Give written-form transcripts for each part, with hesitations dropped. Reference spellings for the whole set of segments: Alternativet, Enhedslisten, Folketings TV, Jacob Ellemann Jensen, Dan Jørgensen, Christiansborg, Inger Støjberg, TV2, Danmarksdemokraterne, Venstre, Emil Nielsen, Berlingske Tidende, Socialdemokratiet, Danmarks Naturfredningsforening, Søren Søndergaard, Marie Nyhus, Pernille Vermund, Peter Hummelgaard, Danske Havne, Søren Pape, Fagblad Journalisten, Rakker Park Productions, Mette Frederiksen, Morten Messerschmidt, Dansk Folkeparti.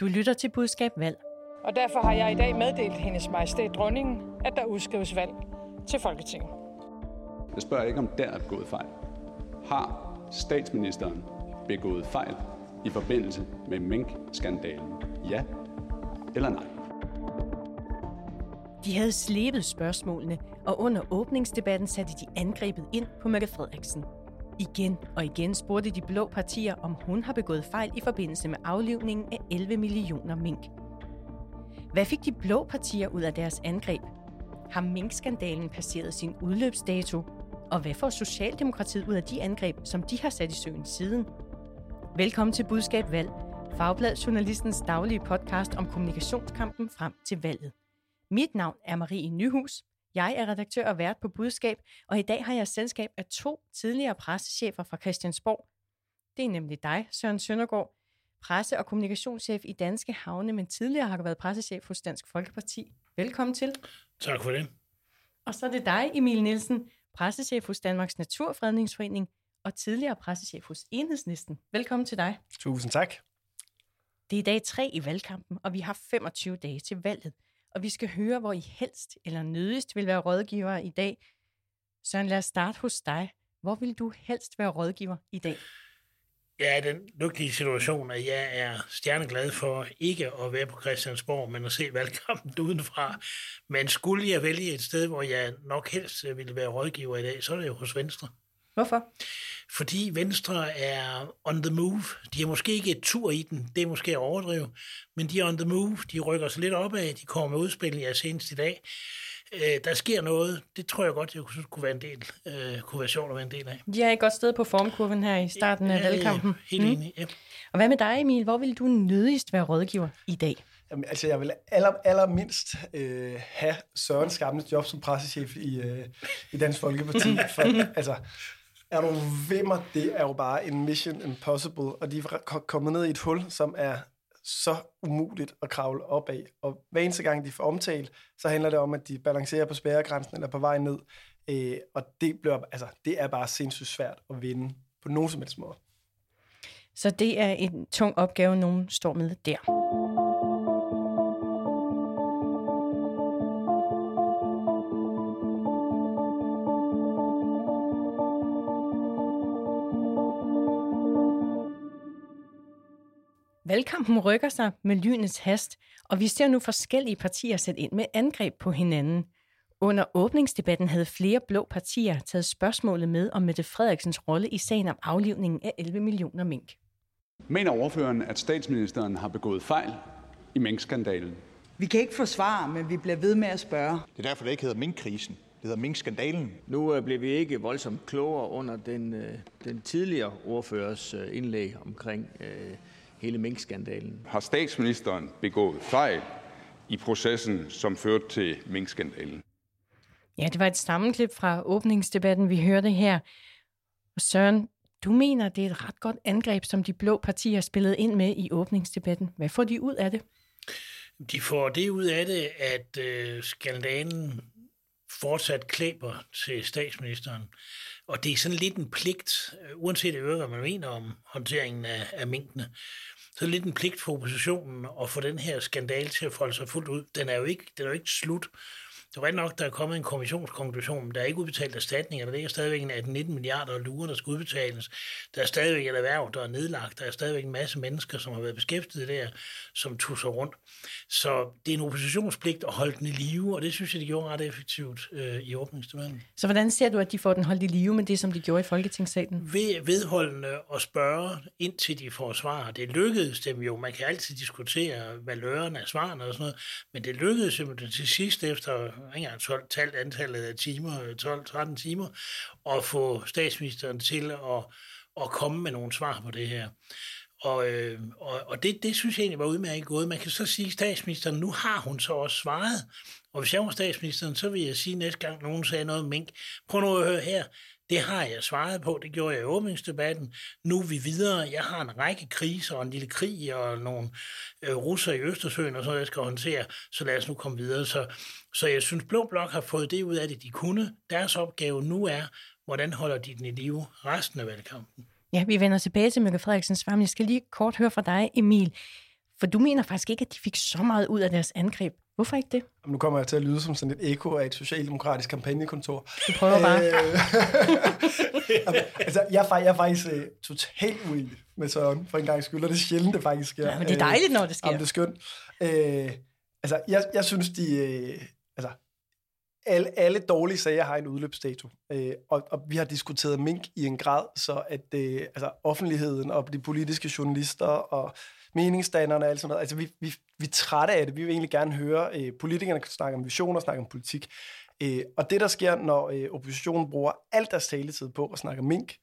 Du lytter til Budskab Valg. Og derfor har jeg i dag meddelt hendes majestæt dronningen, at der udskrives valg til Folketinget. Jeg spørger ikke, om der er begået fejl. Har statsministeren begået fejl i forbindelse med minkskandalen? Ja eller nej? De havde slebet spørgsmålene, og under åbningsdebatten satte de angrebet ind på Mette Frederiksen. Igen og igen spurgte de blå partier, om hun har begået fejl i forbindelse med aflivningen af 11 millioner mink. Hvad fik de blå partier ud af deres angreb? Har minkskandalen passeret sin udløbsdato? Og hvad får Socialdemokratiet ud af de angreb, som de har sat i søen siden? Velkommen til Budskab Valg, Fagblad Journalistens daglige podcast om kommunikationskampen frem til valget. Mit navn er Marie Nyhus. Jeg er redaktør og vært på Budskab, og i dag har jeg selskab af to tidligere pressechefer fra Christiansborg. Det er nemlig dig, Søren Søndergaard, presse- og kommunikationschef i Danske Havne, men tidligere har du været pressechef hos Dansk Folkeparti. Velkommen til. Tak for det. Og så er det dig, Emil Nielsen, pressechef hos Danmarks Naturfredningsforening og tidligere pressechef hos Enhedslisten. Velkommen til dig. Tusind tak. Det er dag 3 i valgkampen, og vi har 25 dage til valget. Og vi skal høre, hvor I helst eller nødigst vil være rådgiver i dag. Søren, lad os starte hos dig. Hvor vil du helst være rådgiver i dag? Jeg er i den lykkelige situation, at jeg er stjerneglad for ikke at være på Christiansborg, men at se valgkampen udenfra. Men skulle jeg vælge et sted, hvor jeg nok helst ville være rådgiver i dag, så er det jo hos Venstre. Hvorfor? Fordi Venstre er on the move. De er måske ikke et tur i den, det er måske at overdrive, men de er on the move, de rykker sig lidt opad, de kommer med udspil, jeg senest i dag. Der sker noget, det tror jeg godt, det kunne være en del, kunne være sjovt at være en del af. De er et godt sted på formkurven her i starten af valgkampen. Helt enig, ja. Og hvad med dig, Emil? Hvor vil du nødigst være rådgiver i dag? Jamen, altså, jeg vil allermindst have Søren Skammes job som pressechef i Dansk Folkeparti. For, altså, er du vimmer, det er jo bare en mission impossible, og de er kommet ned i et hul, som er så umuligt at kravle op af. Og hver eneste gang, de får omtalt, så handler det om, at de balancerer på spærregrænsen eller på vej ned. Og det er bare sindssygt svært at vinde på nogen som helst måde. Så det er en tung opgave, nogen står med der. Valgkampen rykker sig med lynets hast, og vi ser nu forskellige partier sætte ind med angreb på hinanden. Under åbningsdebatten havde flere blå partier taget spørgsmålet med om Mette Frederiksens rolle i sagen om aflivningen af 11 millioner mink. Mener ordføreren, at statsministeren har begået fejl i minkskandalen? Vi kan ikke få svar, men vi bliver ved med at spørge. Det er derfor, det ikke hedder minkkrisen. Det hedder minkskandalen. Nu blev vi ikke voldsomt klogere under den tidligere ordførers indlæg omkring hele minkskandalen. Har statsministeren begået fejl i processen, som førte til minkskandalen? Ja, det var et sammenklip fra åbningsdebatten, vi hørte her. Og Søren, du mener, det er et ret godt angreb, som de blå partier spillede ind med i åbningsdebatten. Hvad får de ud af det? De får det ud af det, at skandalen fortsat klæber til statsministeren. Og det er sådan lidt en pligt, uanset hvad man mener om håndteringen af minkene, så er det lidt en pligt for oppositionen at få den her skandale til at folde sig fuldt ud. Den er jo ikke slut. Det var nok, der er kommet en kommissionskonklusion. Der er ikke udbetalt erstatninger. Der ligger stadigvæk en 18-19 milliarder lurer, der skal udbetales. Der er stadigvæk et erhverv, der er nedlagt. Der er stadigvæk en masse mennesker, som har været beskæftiget der, som tusser rundt. Så det er en oppositionspligt at holde den i live, og det synes jeg, de gjorde ret effektivt i åbningsdebatten. Så hvordan ser du, at de får den holdt i live med det, som de gjorde i Folketingssalen? Vedholdende at spørge, indtil de får svar. Det lykkedes dem jo. Man kan altid diskutere valørerne af svarene og sådan noget, men det lykkedes dem til sidst efter ikke engang 12 talt antallet af timer, 12-13 timer, og få statsministeren til at komme med nogle svar på det her. Og det synes jeg egentlig var udmærket gået. Man kan så sige, at statsministeren, nu har hun så også svaret. Og hvis jeg var statsministeren, så vil jeg sige næste gang, nogen sagde noget om mink. Prøv nu at høre her. Det har jeg svaret på, det gjorde jeg i åbningsdebatten. Nu er vi videre. Jeg har en række kriser og en lille krig og nogle russer i Østersøen, og sådan noget, jeg skal håndtere, så lad os nu komme videre. Så jeg synes, Blå Blok har fået det ud af det, de kunne. Deres opgave nu er, hvordan holder de den i live resten af valgkampen? Ja, vi vender tilbage til Mette Frederiksens svar, men jeg skal lige kort høre fra dig, Emil. For du mener faktisk ikke, at de fik så meget ud af deres angreb. Hvorfor ikke det? Jamen, nu kommer jeg til at lyde som sådan et ekko af et socialdemokratisk kampagnekontor. Du prøver bare. Jamen, altså, jeg er faktisk totalt uenig med Søren for en gang skyld, og det er sjældent, det faktisk sker. Ja, men det er dejligt, når det sker. Jamen, det er skønt. Altså, jeg synes, de... Alle dårlige sager har en udløbsdato, og vi har diskuteret mink i en grad, så at offentligheden og de politiske journalister og meningsdannerne og alt sådan noget, altså vi er trætte af det, vi vil egentlig gerne høre politikerne snakke om visioner, snakke om politik, og det der sker, når oppositionen bruger alt deres taletid på at snakke om mink,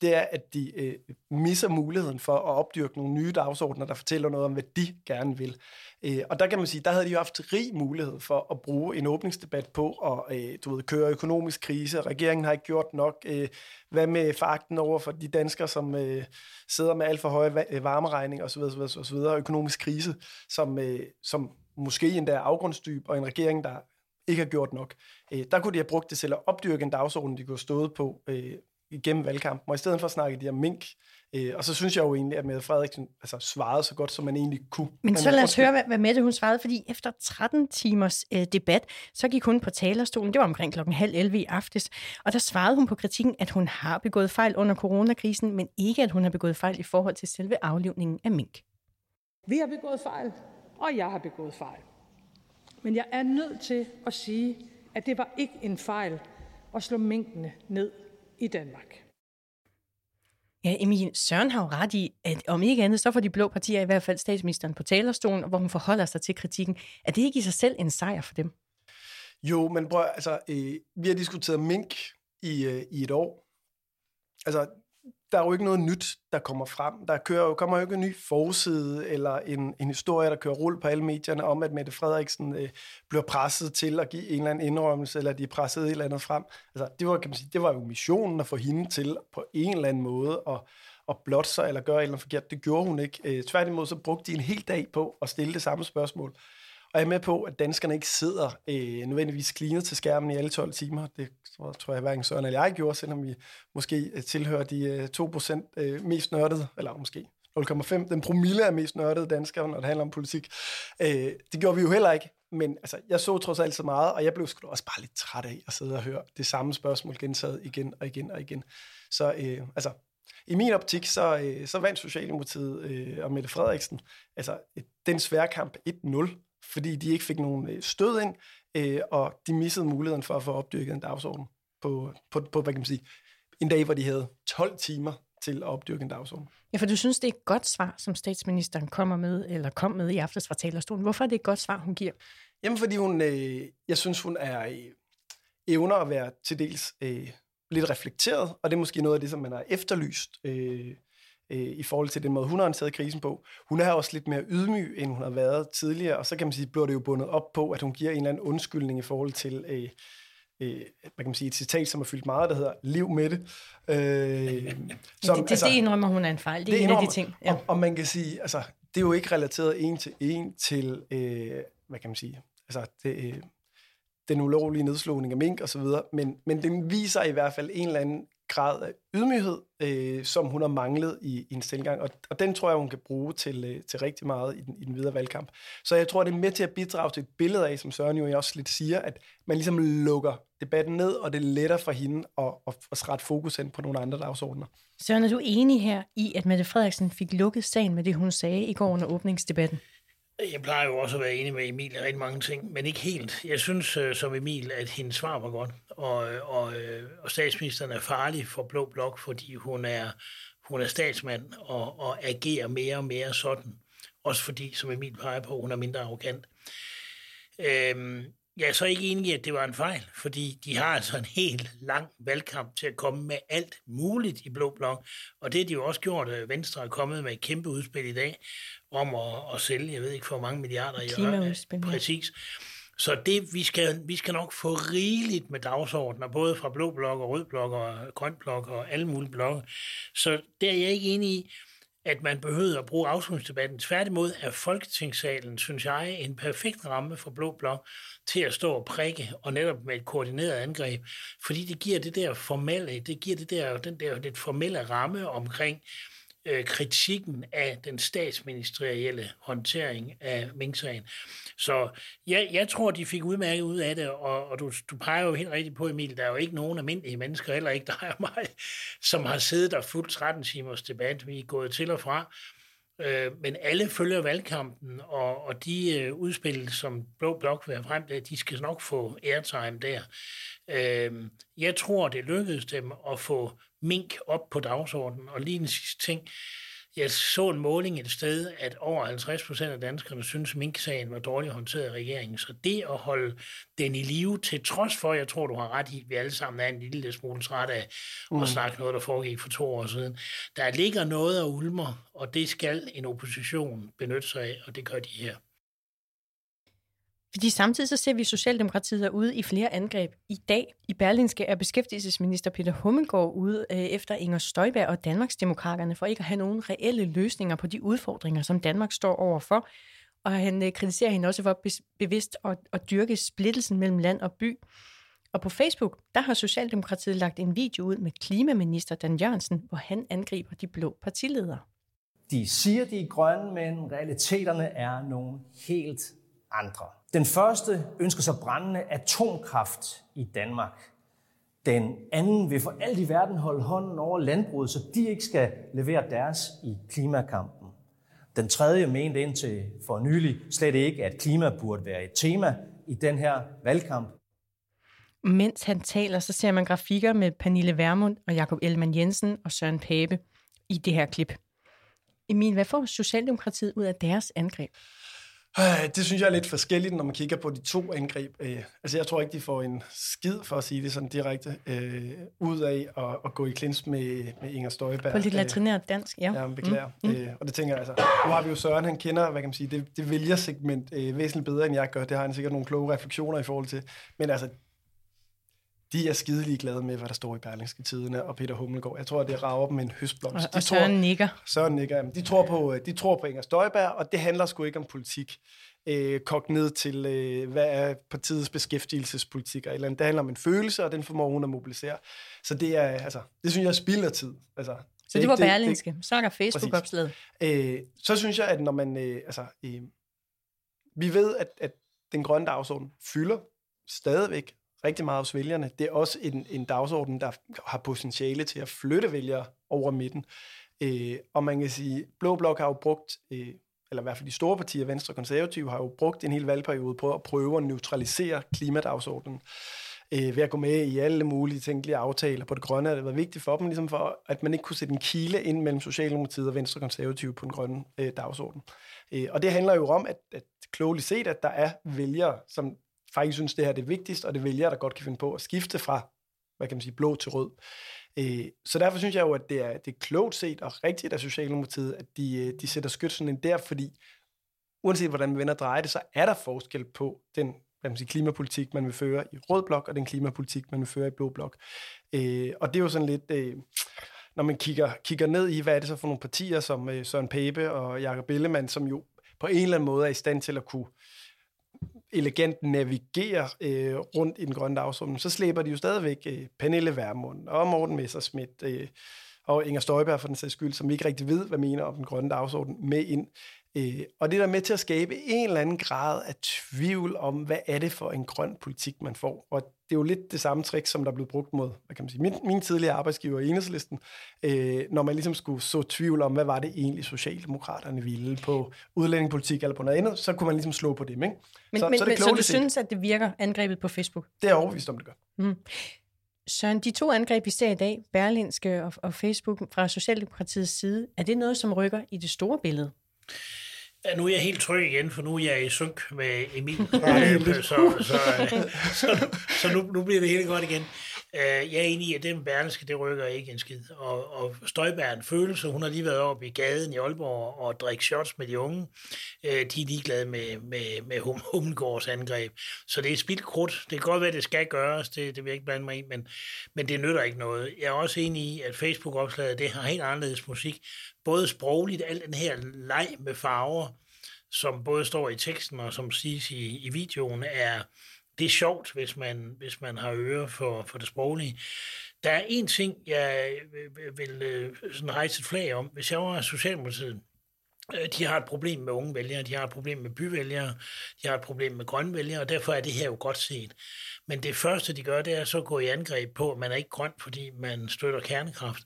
det er, at de misser muligheden for at opdyrke nogle nye dagsordener, der fortæller noget om, hvad de gerne vil. Og der kan man sige, der havde de jo haft rig mulighed for at bruge en åbningsdebat på at køre økonomisk krise, regeringen har ikke gjort nok, hvad med fakten over for de danskere, som sidder med alt for høje varmeregninger osv., økonomisk krise, som måske endda er afgrundsdyb, og en regering, der ikke har gjort nok. Der kunne de have brugt det til at opdyrke en dagsorden, de kunne have stået på, igennem valgkampen, og i stedet for at snakke de om mink, og så synes jeg jo egentlig, at Mette Frederiksen svarede så godt, som man egentlig kunne. Men så lad os høre, hvad Mette hun svarede, fordi efter 13 timers debat, så gik hun på talerstolen, det var omkring 11:30 i aftes, og der svarede hun på kritikken, at hun har begået fejl under coronakrisen, men ikke, at hun har begået fejl i forhold til selve aflivningen af mink. Vi har begået fejl, og jeg har begået fejl. Men jeg er nødt til at sige, at det var ikke en fejl at slå minkene ned i Danmark. Ja, Emil, Søren har jo ret i, at om ikke andet, så får de blå partier, i hvert fald statsministeren på talerstolen, hvor hun forholder sig til kritikken. Er det ikke i sig selv en sejr for dem? Jo, men prøv, vi har diskuteret mink i et år. Altså, der er jo ikke noget nyt, der kommer frem. Der kommer jo ikke en ny forside eller en historie, der kører rull på alle medierne om, at Mette Frederiksen bliver presset til at give en eller anden indrømmelse, eller de er presset et eller andet frem. Altså, det var jo missionen at få hende til på en eller anden måde at blotte sig eller gøre et eller andet forkert. Det gjorde hun ikke. Tværtimod så brugte de en hel dag på at stille det samme spørgsmål. Og jeg er med på, at danskerne ikke sidder nødvendigvis klinet til skærmen i alle 12 timer. Det tror jeg, hverken Søren eller jeg gjorde, selvom vi måske tilhører de 2% mest nørdede, eller måske 0,5, den promille er mest nørdede danskere, når det handler om politik. Det gjorde vi jo heller ikke, men altså, jeg så trods alt så meget, og jeg blev sgu også bare lidt træt af at sidde og høre det samme spørgsmål gentaget igen og igen. Så i min optik, så vandt Socialdemokratiet og Mette Frederiksen altså den svære kamp 1-0, fordi de ikke fik nogen stød ind, og de missede muligheden for at få opdyrket en dagsorden på hvad kan man sige, en dag, hvor de havde 12 timer til at opdyrke en dagsorden. Ja, for du synes, det er et godt svar, som statsministeren kom med i aftes fra talerstolen. Hvorfor er det et godt svar, hun giver? Jamen, fordi jeg synes, hun evner at være til dels lidt reflekteret, og det er måske noget af det, som man har efterlyst i forhold til den måde, hun har håndteret krisen på. Hun er også lidt mere ydmyg, end hun har været tidligere, og så kan man sige, bliver det jo bundet op på, at hun giver en eller anden undskyldning i forhold til man kan sige, et citat, som har fyldt meget, der hedder "Lev med det". Det indrømmer hun er en fejl. Det er en af de ting. Ja. Og man kan sige, altså, det er jo ikke relateret en til, hvad kan man sige, altså den ulovlige nedslåning af mink og så videre, men den viser i hvert fald en eller anden grad af ydmyghed, som hun har manglet i en stilgang, og den tror jeg, hun kan bruge til rigtig meget i den videre valgkamp. Så jeg tror, det er med til at bidrage til et billede af, som Søren jo også lidt siger, at man ligesom lukker debatten ned, og det letter for hende at rette fokus ind på nogle andre dagsordener. Søren, er du enig her i, at Mette Frederiksen fik lukket sagen med det, hun sagde i går under åbningsdebatten? Jeg plejer jo også at være enig med Emil i rigtig mange ting, men ikke helt. Jeg synes som Emil, at hendes svar var godt, og statsministeren er farlig for Blå Blok, fordi hun er statsmand og agerer mere og mere sådan. Også fordi, som Emil peger på, hun er mindre arrogant. Jeg er så ikke enig i, at det var en fejl, fordi de har altså en helt lang valgkamp til at komme med alt muligt i Blå Blok, og det har de jo også gjort. Venstre er kommet med et kæmpe udspil i dag om at sælge, jeg ved ikke, hvor mange milliarder i øre. Præcis. Så vi skal nok få rigeligt med dagsordner, både fra Blå Blok og Rød Blok og Grøn Blok og alle mulige blokke. Så det er jeg ikke enig i, at man behøvede at bruge afslutningsdebatten. Tværtimod er Folketingssalen, synes jeg, en perfekt ramme for Blå Blok til at stå og prikke, og netop med et koordineret angreb, fordi det giver det der formelle, det giver det der, den der lidt formelle ramme omkring kritikken af den statsministerielle håndtering af Mink-sagen. Så jeg tror, de fik udmærket ud af det, og du peger jo helt rigtigt på, Emil, der er jo ikke nogen almindelige mennesker, heller ikke dig og mig, som har siddet og fulgt 13 timers debat, vi er gået til og fra. Men alle følger valgkampen, og de udspil, som Blå Blok vil have frem, de skal nok få airtime der. Jeg tror, det lykkedes dem at få mink op på dagsordenen. Og lige en sidste ting. Jeg så en måling et sted, at over 50% af danskerne synes, mink-sagen var dårligt håndteret af regeringen. Så det at holde den i live, til trods for, jeg tror, du har ret i, vi alle sammen er en lille smule træt af at snakke noget, der foregik for 2 år siden. Der ligger noget og ulmer, og det skal en opposition benytte sig af, og det gør de her. Fordi samtidig så ser vi Socialdemokratiet ude i flere angreb i dag. I Berlingske er beskæftigelsesminister Peter Hummelgaard ude efter Inger Støjberg og Danmarksdemokraterne for ikke at have nogen reelle løsninger på de udfordringer, som Danmark står overfor. Og han kritiserer hende også for bevidst at dyrke splittelsen mellem land og by. Og på Facebook, der har Socialdemokratiet lagt en video ud med klimaminister Dan Jørgensen, hvor han angriber de blå partiledere. De siger, de er grønne, men realiteterne er nogle helt andre. Den første ønsker sig brændende atomkraft i Danmark. Den anden vil for alt i verden holde hånden over landbruget, så de ikke skal levere deres i klimakampen. Den tredje mente indtil for nylig slet ikke, at klima burde være et tema i den her valgkamp. Mens han taler, så ser man grafikker med Pernille Vermund og Jacob Ellemann Jensen og Søren Pape i det her klip. Emil, hvad får Socialdemokratiet ud af deres angreb? Det synes jeg er lidt forskelligt, når man kigger på de to angreb. Altså, jeg tror ikke, de får en skid, for at sige det sådan direkte, ud af at gå i clinch med Inger Støjberg. På lidt latrineret dansk, ja. Ja, beklager. Og det tænker jeg altså. Nu har vi jo Søren, han kender, hvad kan man sige, det vælgersegment væsentligt bedre, end jeg gør. Det har han sikkert nogle kloge refleksioner i forhold til. Men altså, de er skidelig glade med, hvad der står i Berlingske Tidende og Peter Hummelgaard. Jeg tror, det rager dem en høstblomst. Og Søren nikker. Søren nikker, jamen, de tror på Inger Støjberg, og det handler sgu ikke om politik. Kogt ned til, hvad er partiets beskæftigelsespolitik og et eller andet. Det handler om en følelse, og den formår hun at mobilisere. Så det er, altså, det synes jeg spilder tid. Altså, så det var Berlingske. Så er der Facebook-opslaget. Så synes jeg, at når man, vi ved, at den grønne dagsorden fylder stadigvæk rigtig meget hos vælgerne. Det er også en dagsorden, der har potentiale til at flytte vælgere over midten. Og man kan sige, Blå Blok har jo brugt, eller i hvert fald de store partier, Venstre og Konservative, har jo brugt en hel valgperiode på at prøve at neutralisere klimadagsordenen. Ved at gå med i alle mulige tænkelige aftaler på det grønne, har det været vigtigt for dem, ligesom for, at man ikke kunne sætte en kile ind mellem Socialdemokratiet og Venstre og Konservative på den grønne dagsorden. Og det handler jo om, at klogeligt set, at der er vælgere, som faktisk synes, det her er det vigtigste, og det vælger, der godt kan finde på at skifte fra, hvad kan man sige, blå til rød. Så derfor synes jeg jo, at det er klogt set og rigtigt af Socialdemokratiet, at de sætter skytsen ind der, fordi uanset hvordan man vender og drejer det, så er der forskel på den, hvad man siger, klimapolitik, man vil føre i rød blok, og den klimapolitik, man vil føre i blå blok. Og det er jo sådan lidt, når man kigger ned i, hvad er det så for nogle partier, som Søren Pape og Jacob Ellemann, som jo på en eller anden måde er i stand til at kunne elegant navigerer rundt i den grønne dagsorden, så slæber de jo stadigvæk Pernille Vermund og Morten Messerschmidt og Inger Støjberg for den sags skyld, som vi ikke rigtig ved, hvad mener om den grønne dagsorden, med ind. Og det der med til at skabe en eller anden grad af tvivl om, hvad er det for en grøn politik, man får. Og det er jo lidt det samme trick, som der er blevet brugt mod, hvad kan man sige, min tidligere arbejdsgiver i Enhedslisten, når man ligesom skulle så tvivl om, hvad var det egentlig Socialdemokraterne ville på udlændingepolitik eller på noget andet, så kunne man ligesom slå på dem, ikke? Så du synes, at det virker, angrebet på Facebook? Det er overbevist om, det gør. Mm. Søren, de to angreb, vi ser i dag, Berlingske og Facebook fra Socialdemokratiets side, er det noget, som rykker i det store billede? Ja, nu er jeg helt tryg igen, for nu er jeg i synk med Emil. Så nu bliver det helt godt igen. Jeg er enig i, at det med Berlingske, det rykker ikke en skid. Og Støjberg en følelse, hun har lige været oppe i gaden i Aalborg og drikke shots med de unge. De er ligeglade med Hummelgaards angreb. Så det er spildt krudt. Det kan godt være, det skal gøres. Det vil jeg ikke blande mig i, men det nytter ikke noget. Jeg er også enig i, at Facebook-opslaget, det har helt anderledes musik. Både sprogligt, al den her leg med farver, som både står i teksten og som siges i videoen, det er sjovt, hvis man har øre for det sproglige. Der er en ting, jeg vil sådan rejse et flag om. Hvis jeg var Socialdemokratiet, de har et problem med unge vælgere, de har et problem med byvælgere, de har et problem med grønne vælgere, og derfor er det her jo godt set. Men det første, de gør, det er så at gå i angreb på, at man er ikke grøn, fordi man støtter kernekraft.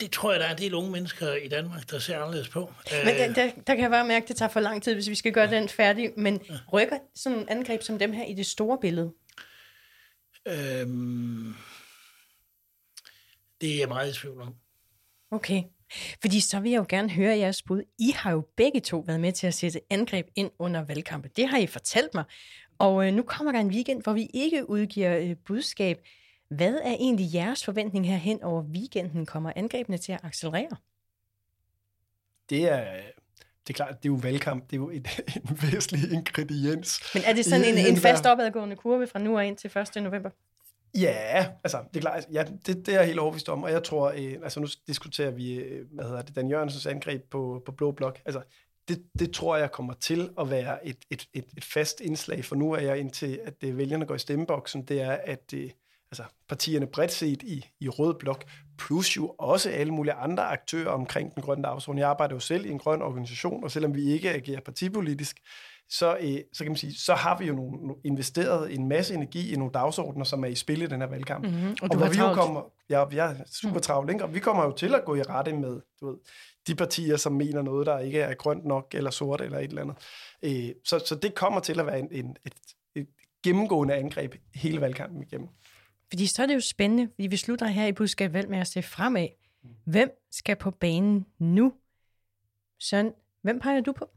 Det tror jeg, der er en del unge mennesker i Danmark, der ser anderledes på. Men der kan jeg bare mærke, at det tager for lang tid, hvis vi skal gøre den færdig. Men rykker sådan en angreb som dem her i det store billede? Det er jeg meget i tvivl om. Okay. Fordi så vil jeg jo gerne høre jeres bud. I har jo begge to været med til at sætte angreb ind under valgkampen. Det har I fortalt mig. Og nu kommer der en weekend, hvor vi ikke udgiver budskab. Hvad er egentlig jeres forventning herhen over weekenden? Kommer angrebene til at accelerere? Det er klart, det er jo valgkamp. Det er jo en væsentlig ingrediens. Men er det sådan en fast opadgående kurve fra nu og ind til 1. november? Ja, altså det er klart. Ja, det er jeg helt overbevist om. Og jeg tror, altså nu diskuterer vi, Dan Jørgensens angreb på Blå Blok. Altså det tror jeg kommer til at være et fast indslag. For nu er jeg indtil, at vælgerne går i stemmeboksen. Det er, at altså partierne bredt set i rød blok, plus jo også alle mulige andre aktører omkring den grønne dagsorden. Jeg arbejder jo selv i en grøn organisation, og selvom vi ikke agerer partipolitisk, så kan man sige, så har vi jo investeret en masse energi i nogle dagsordener, som er i spil i den her valgkamp. Mm-hmm. Og hvor vi jo kommer, jeg er super travlt, ikke? Og vi kommer jo til at gå i rette med, de partier, som mener noget, der ikke er grønt nok, eller sort, eller et eller andet. Så det kommer til at være et gennemgående angreb hele valgkampen igennem. Fordi så er det jo spændende, fordi vi slutter her i budskab valg med at se fremad. Hvem skal på banen nu? Søren, hvem peger du på?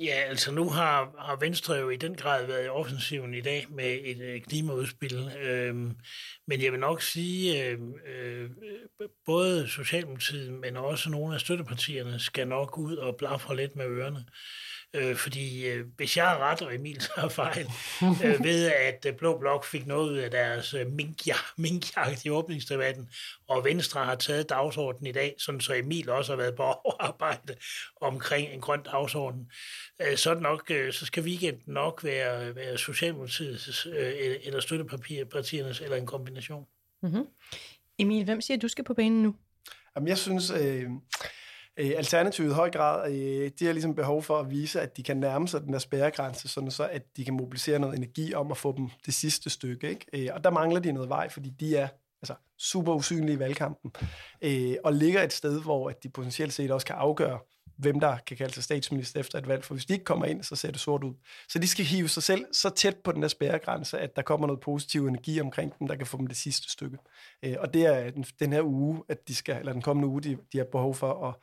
Ja, altså nu har Venstre jo i den grad været i offensiven i dag med et klimaudspil. Men jeg vil nok sige, både Socialdemokratiet, men også nogle af støttepartierne skal nok ud og blafre lidt med ørerne. Fordi hvis jeg har ret, og Emil så har fejl, ved at Blå Blok fik noget ud af deres minkjagt i åbningsdebatten, og Venstre har taget dagsordenen i dag, sådan så Emil også har været på overarbejde omkring en grøn dagsorden, så skal weekenden nok være Socialdemokratiets eller støttepartiernes eller en kombination. Mm-hmm. Emil, hvem siger, du skal på banen nu? Jamen, jeg synes... Alternativet i høj grad, de har ligesom behov for at vise, at de kan nærme sig den der spærregrænse, sådan så at de kan mobilisere noget energi om at få dem det sidste stykke, ikke? Og der mangler de noget vej, fordi de er super usynlige i valgkampen, og ligger et sted, hvor at de potentielt set også kan afgøre, hvem der kan kalde sig statsminister efter et valg, for hvis de ikke kommer ind, så ser det sort ud. Så de skal hive sig selv så tæt på den der spærregrænse, at der kommer noget positiv energi omkring dem, der kan få dem det sidste stykke. Og det er den her uge, at de skal, eller den kommende uge, de har behov for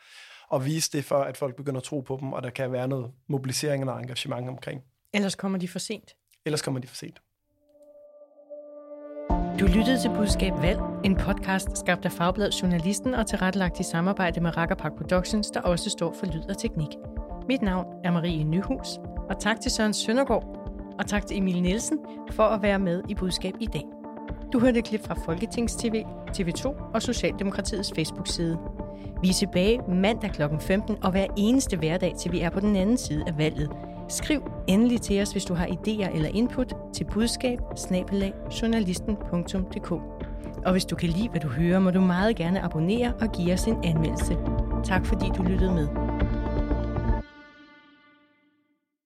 at vise det, for at folk begynder at tro på dem, og der kan være noget mobilisering og engagement omkring. Ellers kommer de for sent. Du lyttede til Budskab Valg, en podcast skabt af Fagblad Journalisten og tilrettelagt i samarbejde med Rakker Park Productions, der også står for lyd og teknik. Mit navn er Marie Nyhus, og tak til Søren Søndergaard, og tak til Emil Nielsen for at være med i Budskab i dag. Du hørte et klip fra Folketings TV, TV2 og Socialdemokratiets Facebook-side. Vi er tilbage mandag kl. 15 og hver eneste hverdag, til vi er på den anden side af valget. Skriv endelig til os, hvis du har idéer eller input til budskab@journalisten.dk. Og hvis du kan lide, hvad du hører, må du meget gerne abonnere og give os en anmeldelse. Tak fordi du lyttede med.